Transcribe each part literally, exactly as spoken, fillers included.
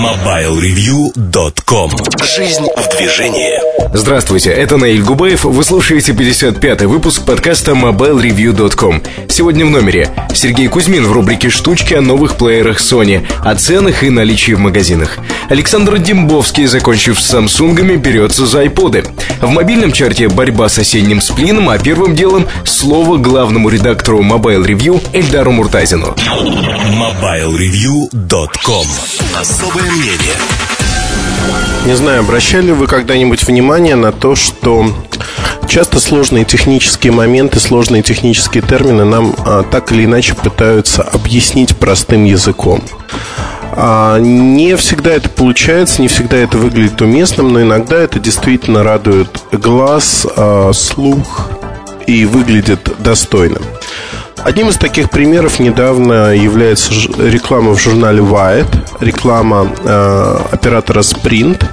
мобайл ревью точка ком. Жизнь в движении. Здравствуйте, это Наиль Губаев. Вы слушаете пятьдесят пятый выпуск подкаста мобайл ревью точка ком. Сегодня в номере Сергей Кузьмин в рубрике «Штучки» о новых плеерах Sony, о ценах и наличии в магазинах. Александр Димбовский, закончив с Самсунгами, берется за iPod'ы. В мобильном чарте борьба с осенним сплином, а первым делом слово главному редактору Mobile Review Эльдару Муртазину. мобайл ревью точка ком. Особое мнение. Не знаю, обращали ли вы когда-нибудь внимание на то, что часто сложные технические моменты, сложные технические термины нам а, так или иначе пытаются объяснить простым языком. А, не всегда это получается, не всегда это выглядит уместным, но иногда это действительно радует глаз, а, слух и выглядит достойно. Одним из таких примеров недавно является реклама в журнале Wired, реклама э, оператора Sprint.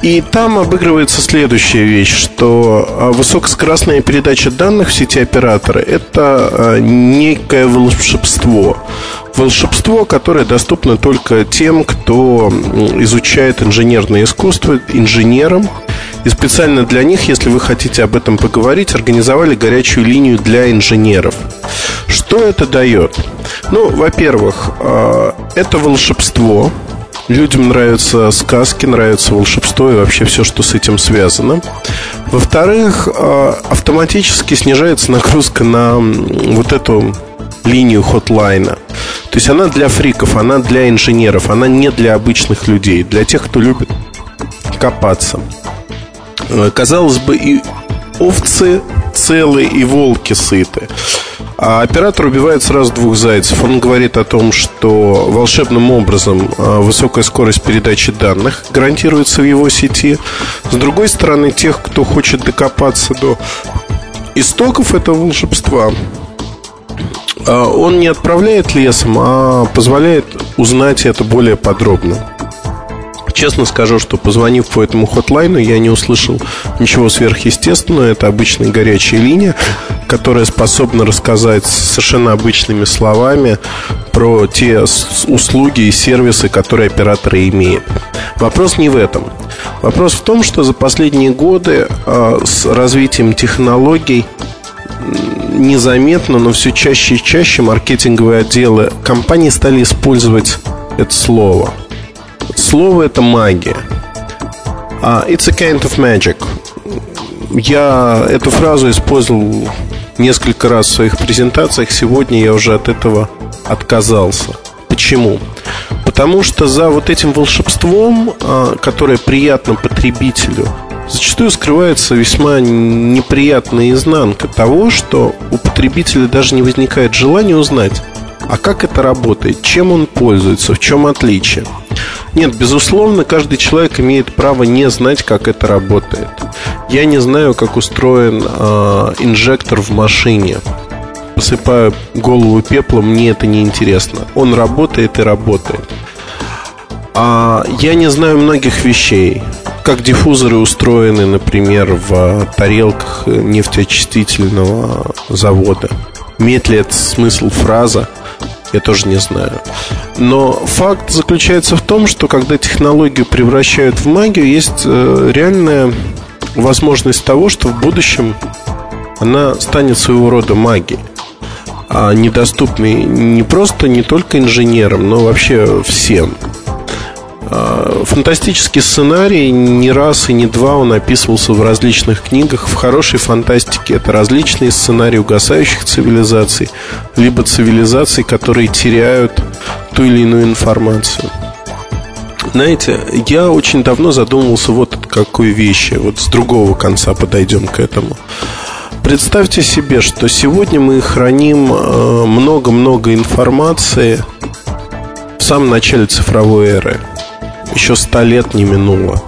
И там обыгрывается следующая вещь, что высокоскоростная передача данных в сети оператора – это некое волшебство. Волшебство, которое доступно только тем, кто изучает инженерное искусство, инженерам. И специально для них, если вы хотите об этом поговорить, организовали горячую линию для инженеров. Что это дает? Ну, во-первых, это волшебство. Людям нравятся сказки, нравится волшебство и вообще все, что с этим связано. Во-вторых, автоматически снижается нагрузка на вот эту линию хотлайна. То есть она для фриков, она для инженеров, она не для обычных людей, для тех, кто любит копаться. Казалось бы, и овцы целы, и волки сыты. А оператор убивает сразу двух зайцев. Он говорит о том, что волшебным образом высокая скорость передачи данных гарантируется в его сети. С другой стороны, тех, кто хочет докопаться до истоков этого волшебства, он не отправляет лесом, а позволяет узнать это более подробно. Честно скажу, что, позвонив по этому хотлайну, я не услышал ничего сверхъестественного. Это обычная горячая линия, которая способна рассказать совершенно обычными словами про те услуги и сервисы, которые операторы имеют. Вопрос не в этом. Вопрос в том, что за последние годы с развитием технологий незаметно, но все чаще и чаще маркетинговые отделы компаний стали использовать это слово. Слово это магия. It's a kind of magic. Я эту фразу использовал несколько раз в своих презентациях. Сегодня я уже от этого отказался. Почему? Потому что за вот этим волшебством, которое приятно потребителю, зачастую скрывается весьма неприятная изнанка того, что у потребителя даже не возникает желания узнать, а как это работает, чем он пользуется, в чем отличие. Нет, безусловно, каждый человек имеет право не знать, как это работает. Я не знаю, как устроен э, инжектор в машине. Посыпаю голову пеплом, мне это не интересно. Он работает и работает. А я не знаю многих вещей, как диффузоры устроены, например, в тарелках нефтеочистительного завода. Имеет ли это смысл фраза? Я тоже не знаю. Но факт заключается в том, что когда технологию превращают в магию, есть реальная возможность того, что в будущем она станет своего рода магией, а недоступной не просто, не только инженерам, но вообще всем. Фантастический сценарий не раз и не два он описывался в различных книгах. В хорошей фантастике это различные сценарии угасающих цивилизаций, либо цивилизаций, которые теряют ту или иную информацию. Знаете, я очень давно задумывался вот от какой вещи. Вот с другого конца подойдем к этому. Представьте себе, что сегодня мы храним много-много информации в самом начале цифровой эры. Еще сто лет не минуло.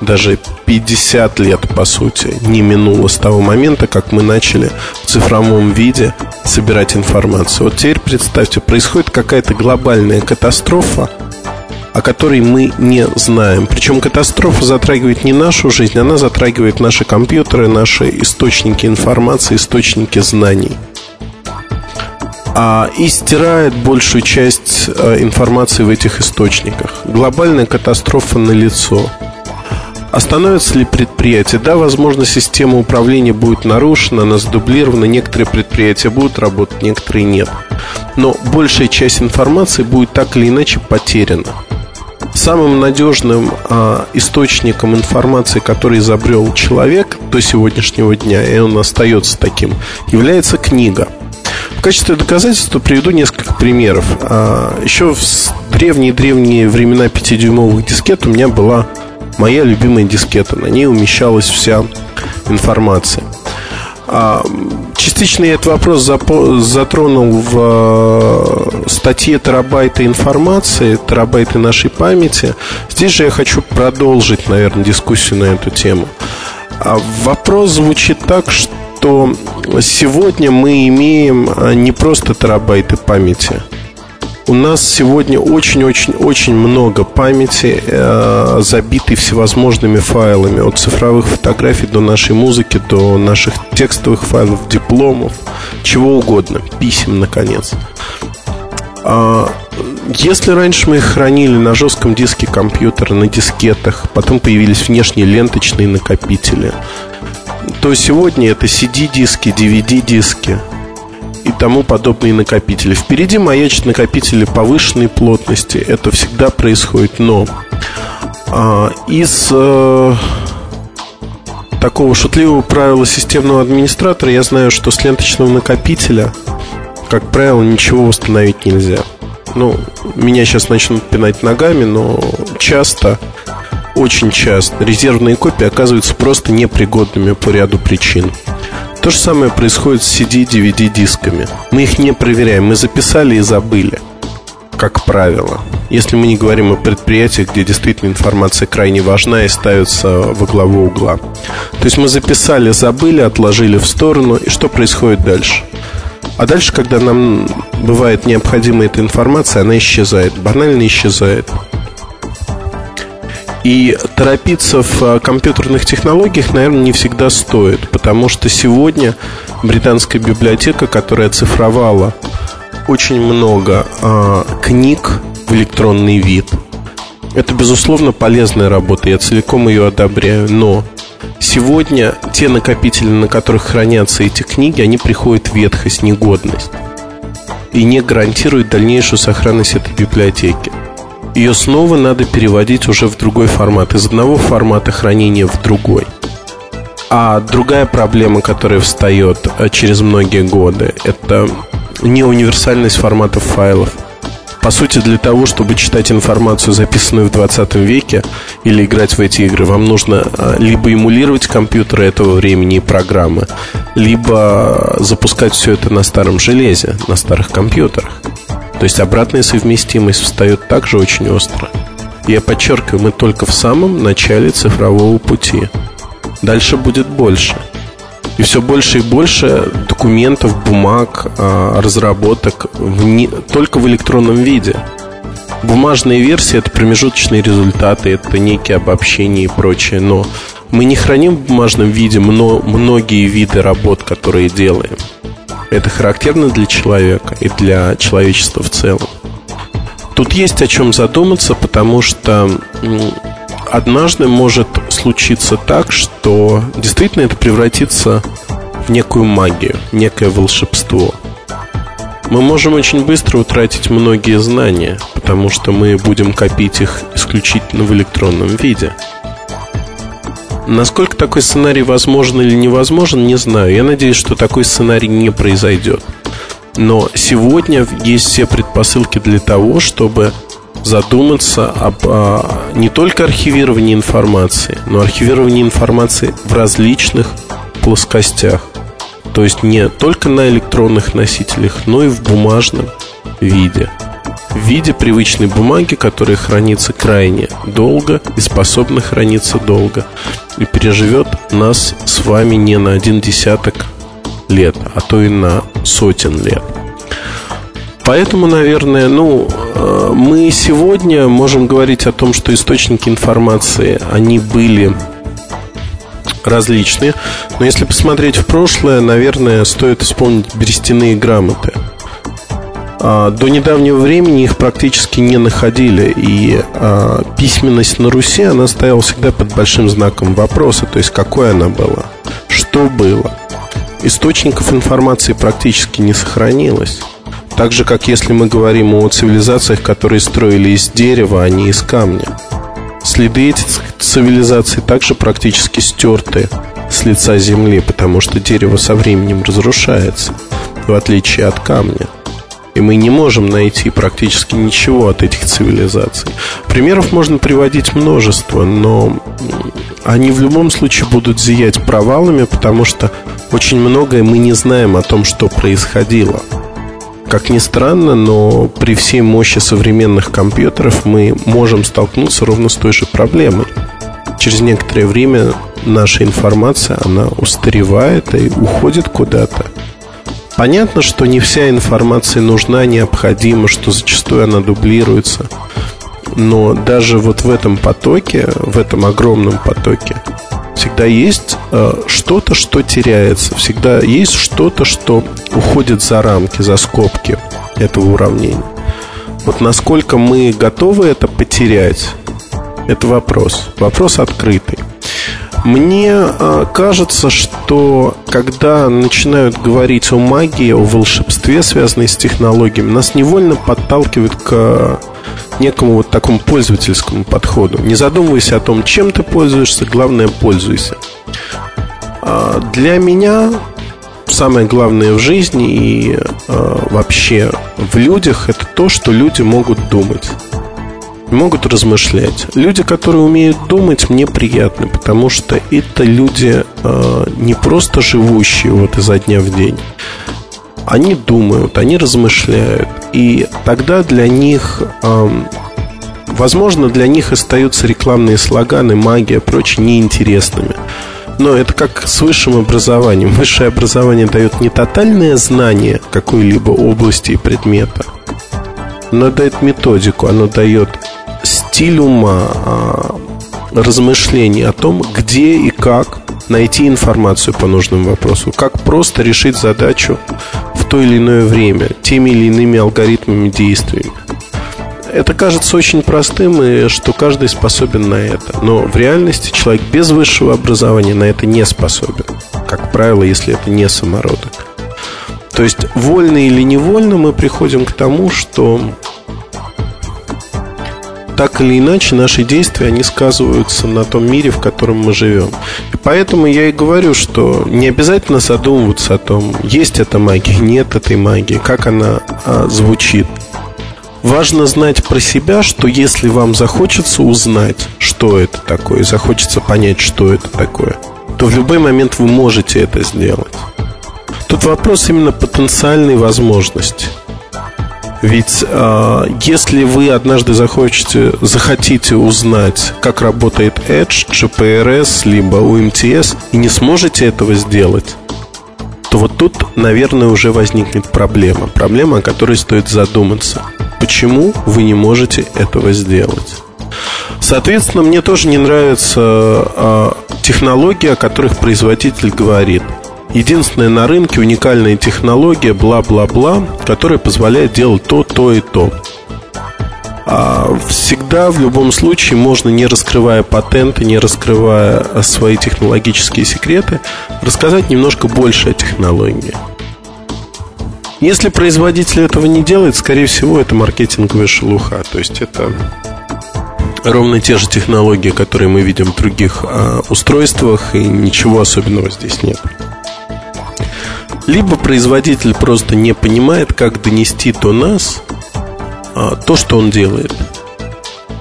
Даже пятьдесят лет, по сути, не минуло с того момента, как мы начали в цифровом виде собирать информацию. Вот теперь представьте, происходит какая-то глобальная катастрофа, о которой мы не знаем. Причем катастрофа затрагивает не нашу жизнь, она затрагивает наши компьютеры, наши источники информации, источники знаний. а, и стирает большую часть а, информации в этих источниках. Глобальная катастрофа налицо. Остановится ли предприятие? Да, возможно, система управления будет нарушена, она сдублирована, некоторые предприятия будут работать, некоторые нет. Но большая часть информации будет так или иначе потеряна. Самым надежным а, источником информации, который изобрел человек до сегодняшнего дня, и он остается таким, является книга. В качестве доказательства приведу несколько примеров. а, Еще в древние-древние времена пятидюймовых дискет у меня была моя любимая дискета. На ней умещалась вся информация. а, Частично я этот вопрос затронул в статье «Терабайты информации», «Терабайты нашей памяти». Здесь же я хочу продолжить, наверное, дискуссию на эту тему. Вопрос звучит так, что сегодня мы имеем не просто терабайты памяти. У нас сегодня очень-очень-очень много памяти, э, забитой всевозможными файлами. От цифровых фотографий до нашей музыки, до наших текстовых файлов, дипломов, чего угодно, писем, наконец. э, Если раньше мы их хранили на жестком диске компьютера, на дискетах, потом появились внешние ленточные накопители, то сегодня это си ди-диски, ди ви ди-диски и тому подобные накопители. Впереди маячат накопители повышенной плотности. Это всегда происходит. Но а, из а, такого шутливого правила системного администратора я знаю, что с ленточного накопителя, как правило, ничего восстановить нельзя. Ну, меня сейчас начнут пинать ногами, но часто, очень часто резервные копии оказываются просто непригодными по ряду причин. То же самое происходит с си ди-ди ви ди-дисками. Мы их не проверяем, мы записали и забыли, как правило. Если мы не говорим о предприятиях, где действительно информация крайне важна и ставится во главу угла. То есть мы записали, забыли, отложили в сторону. И что происходит дальше? А дальше, когда нам бывает необходима эта информация, она исчезает, банально исчезает. И торопиться в компьютерных технологиях, наверное, не всегда стоит, потому что сегодня британская библиотека, которая оцифровала очень много э, книг в электронный вид, это, безусловно, полезная работа, я целиком ее одобряю, но сегодня те накопители, на которых хранятся эти книги, они приходят в ветхость, негодность и не гарантируют дальнейшую сохранность этой библиотеки. Ее снова надо переводить уже в другой формат, из одного формата хранения в другой. А другая проблема, которая встает через многие годы, это неуниверсальность форматов файлов. По сути, для того, чтобы читать информацию, записанную в двадцатом веке, или играть в эти игры, вам нужно либо эмулировать компьютеры этого времени и программы, либо запускать все это на старом железе, на старых компьютерах. То есть обратная совместимость встает также очень остро. Я подчеркиваю, мы только в самом начале цифрового пути. Дальше будет больше. И все больше и больше документов, бумаг, разработок в не... только в электронном виде. Бумажные версии – это промежуточные результаты, это некие обобщения и прочее. Но мы не храним в бумажном виде многие виды работ, которые делаем. Это характерно для человека и для человечества в целом. Тут есть о чем задуматься, потому что однажды может случиться так, что действительно это превратится в некую магию, некое волшебство. Мы можем очень быстро утратить многие знания, потому что мы будем копить их исключительно в электронном виде. Насколько такой сценарий возможен или невозможен, не знаю. Я надеюсь, что такой сценарий не произойдет. Но сегодня есть все предпосылки для того, чтобы задуматься об а, не только архивировании информации, но архивировании информации в различных плоскостях. То есть не только на электронных носителях, но и в бумажном виде. В виде привычной бумаги, которая хранится крайне долго и способна храниться долго и переживет нас с вами не на один десяток лет, а то и на сотен лет. Поэтому, наверное, ну, мы сегодня можем говорить о том, что источники информации, они были различные. Но если посмотреть в прошлое, наверное, стоит вспомнить берестяные грамоты, До недавнего времени их практически не находили, и э, письменность на Руси, она стояла всегда под большим знаком вопроса, то есть какой она была, что было. Источников информации практически не сохранилось. Так же, как если мы говорим о цивилизациях, которые строили из дерева, а не из камня. Следы этих цивилизаций также практически стерты с лица земли, потому что дерево со временем разрушается, в отличие от камня. И мы не можем найти практически ничего от этих цивилизаций. Примеров можно приводить множество, но они в любом случае будут зиять провалами, потому что очень многое мы не знаем о том, что происходило. Как ни странно, но при всей мощи современных компьютеров мы можем столкнуться ровно с той же проблемой. Через некоторое время наша информация, она устаревает и уходит куда-то. Понятно, что не вся информация нужна, необходима, что зачастую она дублируется. Но даже вот в этом потоке, в этом огромном потоке, всегда есть э, что-то, что теряется. Всегда есть что-то, что уходит за рамки, за скобки этого уравнения. Вот насколько мы готовы это потерять, это вопрос. Вопрос открытый. Мне кажется, что когда начинают говорить о магии, о волшебстве, связанной с технологиями, нас невольно подталкивают к некому вот такому пользовательскому подходу. Не задумывайся о том, чем ты пользуешься, главное, пользуйся. Для меня самое главное в жизни и вообще в людях — это то, что люди могут думать, могут размышлять. Люди, которые умеют думать, мне приятны, потому что это люди э, не просто живущие вот изо дня в день. Они думают, они размышляют. И тогда для них э, возможно, для них остаются рекламные слоганы, магия, прочее, неинтересными. Но это как с высшим образованием. Высшее образование дает не тотальное знание какой-либо области и предмета, оно дает методику, оно дает стиль ума, размышления о том, где и как найти информацию по нужному вопросу, как просто решить задачу в то или иное время, теми или иными алгоритмами, действиями. Это кажется очень простым, и что каждый способен на это. Но в реальности человек без высшего образования на это не способен, как правило, если это не самородок. То есть, вольно или невольно, мы приходим к тому, что так или иначе наши действия, они сказываются на том мире, в котором мы живем. И поэтому я и говорю, что не обязательно задумываться о том, есть эта магия, нет этой магии, как она а, звучит. Важно знать про себя, что если вам захочется узнать, что это такое, захочется понять, что это такое, то в любой момент вы можете это сделать. Тут вопрос именно потенциальной возможности. Ведь э, если вы однажды захочете, захотите узнать, как работает Edge, джи пи эр эс, либо ю эм ти эс, и не сможете этого сделать, то вот тут, наверное, уже возникнет проблема. Проблема, о которой стоит задуматься. Почему вы не можете этого сделать? Соответственно, мне тоже не нравятся э, технологии, о которых производитель говорит: единственная на рынке уникальная технология, бла-бла-бла, которая позволяет делать то, то и то. Всегда, в любом случае, можно, не раскрывая патенты, не раскрывая свои технологические секреты, рассказать немножко больше о технологии. Если производитель этого не делает, скорее всего, это маркетинговая шелуха. То есть это ровно те же технологии, которые мы видим в других устройствах, и ничего особенного здесь нет. Либо производитель просто не понимает, как донести до нас а, то, что он делает.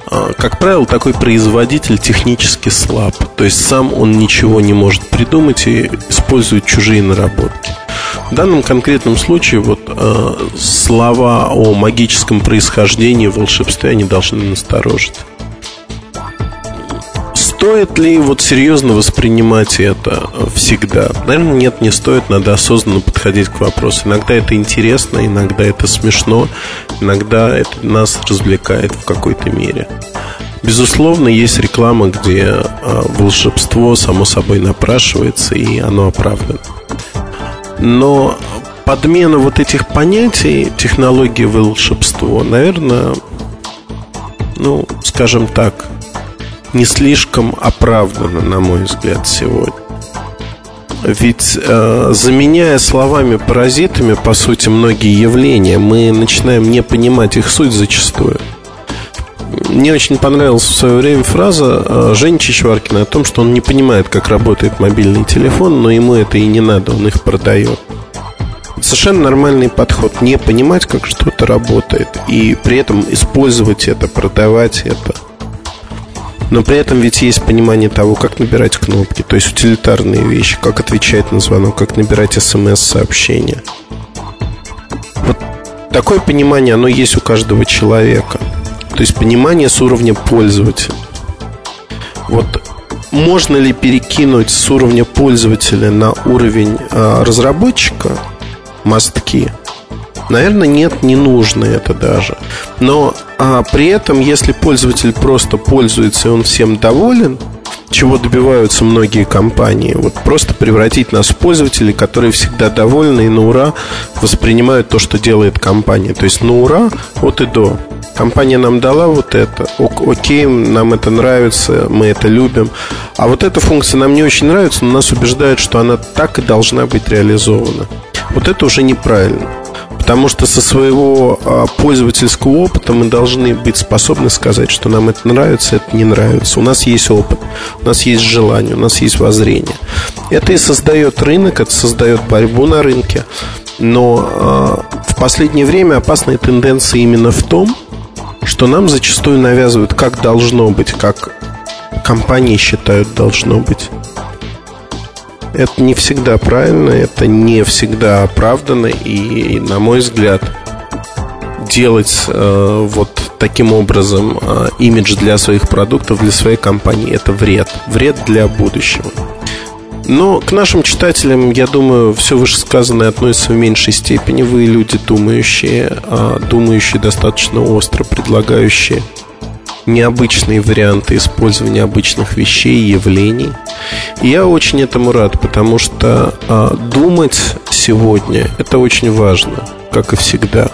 а, Как правило, такой производитель технически слаб. То есть сам он ничего не может придумать и использует чужие наработки. В данном конкретном случае вот, а, слова о магическом происхождении, волшебстве, они должны насторожить. Стоит ли вот серьезно воспринимать это всегда? Наверное, нет, не стоит, надо осознанно подходить к вопросу. Иногда это интересно, иногда это смешно, иногда это нас развлекает в какой-то мере. Безусловно, есть реклама, где волшебство само собой напрашивается, и оно оправдано. Но подмену вот этих понятий технологии волшебства, наверное, ну, скажем так, не слишком оправдано, на мой взгляд, сегодня. Ведь э, заменяя словами-паразитами, по сути, многие явления, мы начинаем не понимать их суть зачастую. Мне очень понравилась в свое время фраза э, Жени Чичваркина о том, что он не понимает, как работает мобильный телефон, но ему это и не надо, он их продает. Совершенно нормальный подход. Не понимать, как что-то работает, и при этом использовать это, продавать это. Но при этом ведь есть понимание того, как набирать кнопки, то есть утилитарные вещи, как отвечать на звонок, как набирать смс-сообщения. Вот такое понимание, оно есть у каждого человека. То есть понимание с уровня пользователя. Вот можно ли перекинуть с уровня пользователя на уровень э, разработчика мостки? Наверное, нет, не нужно это даже. Но а, при этом, если пользователь просто пользуется и он всем доволен, чего добиваются многие компании, вот просто превратить нас в пользователей, которые всегда довольны и на ура воспринимают то, что делает компания. То есть на ура от и до. Компания нам дала вот это, Ок, окей, нам это нравится, мы это любим. А вот эта функция нам не очень нравится, но нас убеждают, что она так и должна быть реализована. Вот это уже неправильно. Потому что со своего а, пользовательского опыта мы должны быть способны сказать, что нам это нравится, это не нравится. У нас есть опыт, у нас есть желание, у нас есть воззрение. Это и создает рынок, это создает борьбу на рынке. Но а, в последнее время опасная тенденция именно в том, что нам зачастую навязывают, как должно быть, как компании считают должно быть. Это не всегда правильно, это не всегда оправданно. И, и на мой взгляд, делать э, вот таким образом э, имидж для своих продуктов, для своей компании — это вред, вред для будущего. Но к нашим читателям, я думаю, все вышесказанное относится в меньшей степени. Вы люди думающие, э, думающие достаточно остро, предлагающие необычные варианты использования обычных вещей, явлений. И я очень этому рад, потому что э, думать сегодня — это очень важно, как и всегда.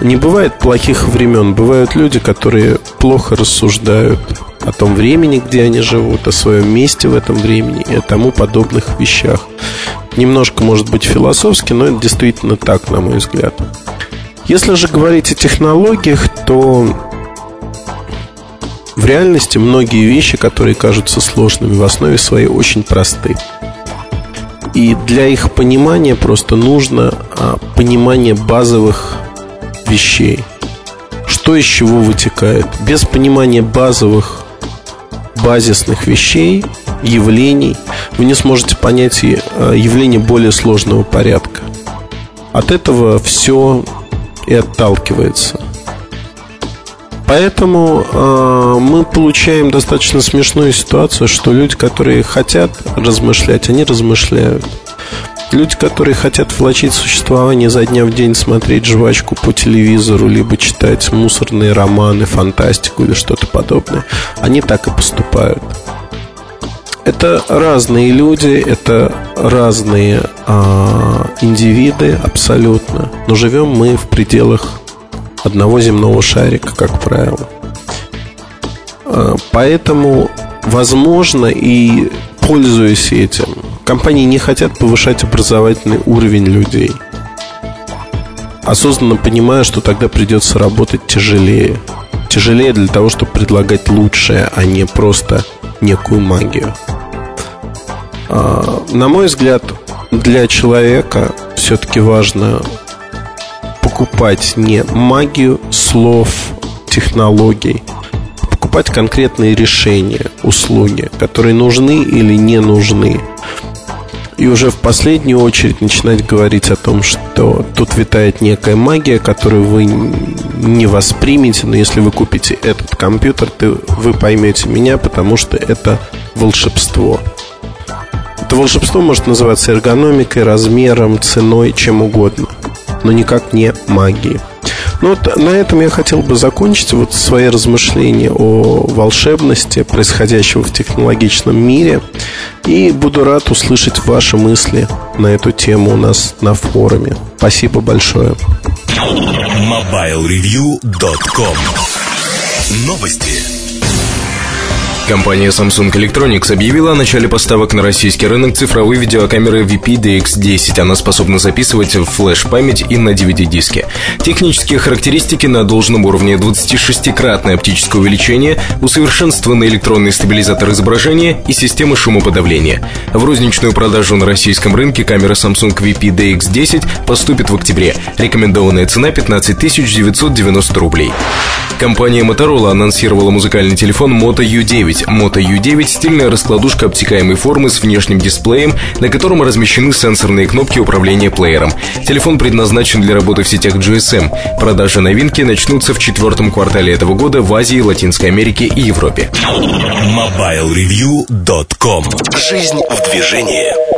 Не бывает плохих времен. Бывают люди, которые плохо рассуждают о том времени, где они живут, о своем месте в этом времени и о тому подобных вещах. Немножко, может быть, философски, но это действительно так, на мой взгляд. Если же говорить о технологиях, то в реальности многие вещи, которые кажутся сложными, в основе своей очень просты. И для их понимания просто нужно а, понимание базовых вещей. Что из чего вытекает? Без понимания базовых, базисных вещей, явлений, вы не сможете понять и, а, явления более сложного порядка. От этого все и отталкивается. Поэтому э, мы получаем достаточно смешную ситуацию, что люди, которые хотят размышлять, они размышляют. Люди, которые хотят влачить существование за дня в день, смотреть жвачку по телевизору, либо читать мусорные романы, фантастику или что-то подобное, они так и поступают. Это разные люди, это разные э, индивиды абсолютно. Но живем мы в пределах одного земного шарика, как правило. Поэтому, возможно, и пользуясь этим, компании не хотят повышать образовательный уровень людей, осознанно понимая, что тогда придется работать тяжелее. Тяжелее для того, чтобы предлагать лучшее, а не просто некую магию. На мой взгляд, для человека все-таки важно покупать не магию слов, технологий, покупать конкретные решения, услуги, которые нужны или не нужны. И уже в последнюю очередь начинать говорить о том, что тут витает некая магия, которую вы не воспримете, но если вы купите этот компьютер, то вы поймете меня, потому что это волшебство. Это волшебство может называться эргономикой, размером, ценой, чем угодно, но никак не магии. Ну вот на этом я хотел бы закончить вот свои размышления о волшебности происходящего в технологичном мире. И буду рад услышать ваши мысли на эту тему у нас на форуме. Спасибо большое. мобайл ревью точка ком. Новости. Компания Samsung Electronics объявила о начале поставок на российский рынок цифровой видеокамеры ви пи ди экс десять. Она способна записывать в флеш-память и на ди ви ди-диске. Технические характеристики на должном уровне: двадцатишестикратное оптическое увеличение, усовершенствованный электронный стабилизатор изображения и система шумоподавления. В розничную продажу на российском рынке камера Samsung ви пи ди экс десять поступит в октябре. Рекомендованная цена пятнадцать тысяч девятьсот девяносто рублей. Компания Motorola анонсировала музыкальный телефон Moto ю девять. Moto ю девять – стильная раскладушка обтекаемой формы с внешним дисплеем, на котором размещены сенсорные кнопки управления плеером. Телефон предназначен для работы в сетях джи эс эм. Продажи новинки начнутся в четвертом квартале этого года в Азии, Латинской Америке и Европе. мобайл ревью точка ком. Жизнь в движении.